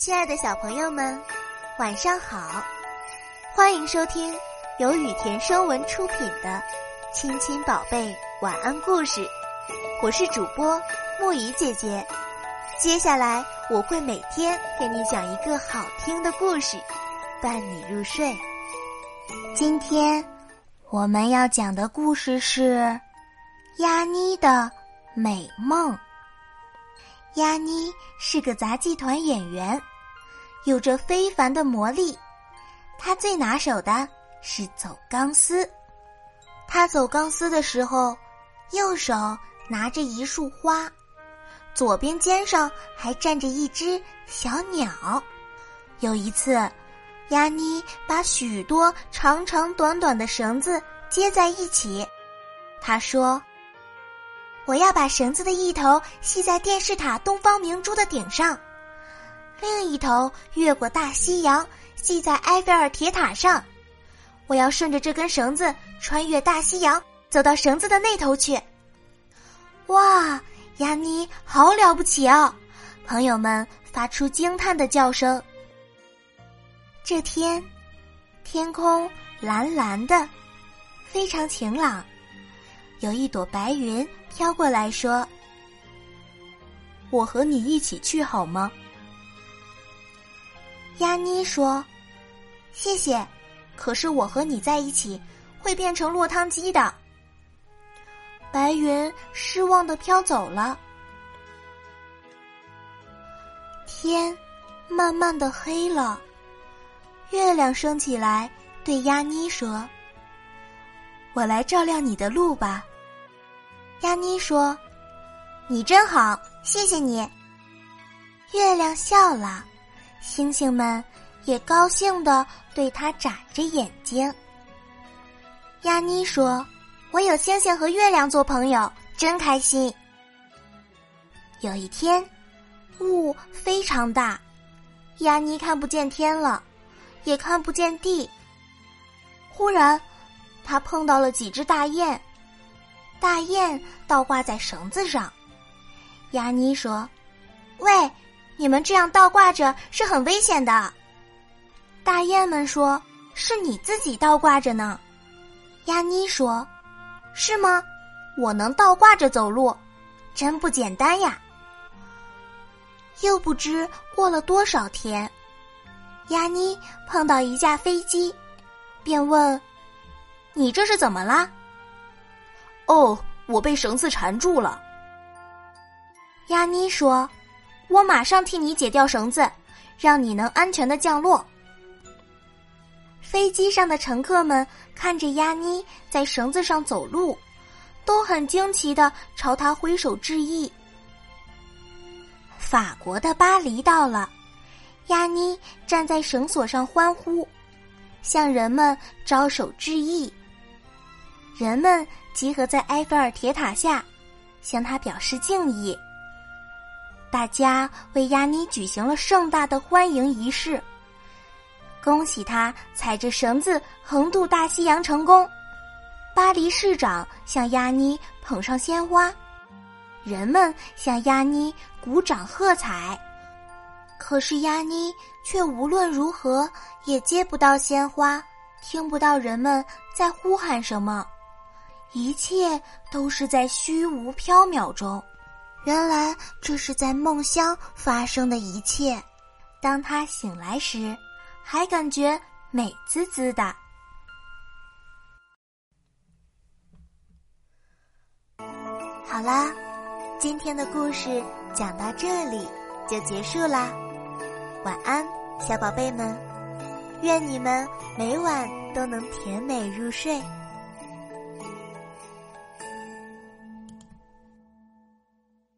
亲爱的小朋友们，晚上好！欢迎收听由雨田声文出品的《亲亲宝贝晚安故事》，我是主播木怡姐姐。接下来我会每天给你讲一个好听的故事，伴你入睡。今天我们要讲的故事是丫妮的美梦。丫妮是个杂技团演员，有着非凡的魔力。她最拿手的是走钢丝。她走钢丝的时候，右手拿着一束花，左边肩上还站着一只小鸟。有一次，丫妮把许多长长短短的绳子接在一起，她说，我要把绳子的一头系在电视塔东方明珠的顶上，另一头越过大西洋，系在埃菲尔铁塔上。我要顺着这根绳子穿越大西洋，走到绳子的那头去。哇，丫妮好了不起哦！朋友们发出惊叹的叫声。这天，天空蓝蓝的，非常晴朗。有一朵白云飘过来说，我和你一起去好吗？丫妮说，谢谢，可是我和你在一起会变成落汤鸡的。白云失望地飘走了。天慢慢地黑了，月亮升起来对丫妮说，我来照亮你的路吧。丫妮说，你真好，谢谢你。月亮笑了，星星们也高兴地对她眨着眼睛。丫妮说，我有星星和月亮做朋友，真开心。有一天，雾非常大，丫妮看不见天了，也看不见地。忽然她碰到了几只大雁，大雁倒挂在绳子上。丫妮说，喂，你们这样倒挂着是很危险的。大雁们说，是你自己倒挂着呢。丫妮说，是吗？我能倒挂着走路，真不简单呀。又不知过了多少天，丫妮碰到一架飞机，便问，你这是怎么啦？哦，我被绳子缠住了。丫妮说，我马上替你解掉绳子，让你能安全地降落。飞机上的乘客们看着丫妮在绳子上走路，都很惊奇地朝她挥手致意。法国的巴黎到了，丫妮站在绳索上欢呼，向人们招手致意。人们集合在埃菲尔铁塔下，向他表示敬意。大家为丫妮举行了盛大的欢迎仪式，恭喜她踩着绳子横渡大西洋成功。巴黎市长向丫妮捧上鲜花，人们向丫妮鼓掌喝彩。可是丫妮却无论如何也接不到鲜花，听不到人们在呼喊什么。一切都是在虚无缥缈中，原来这是在梦乡发生的一切。当他醒来时，还感觉美滋滋的。好啦，今天的故事讲到这里就结束啦。晚安，小宝贝们，愿你们每晚都能甜美入睡。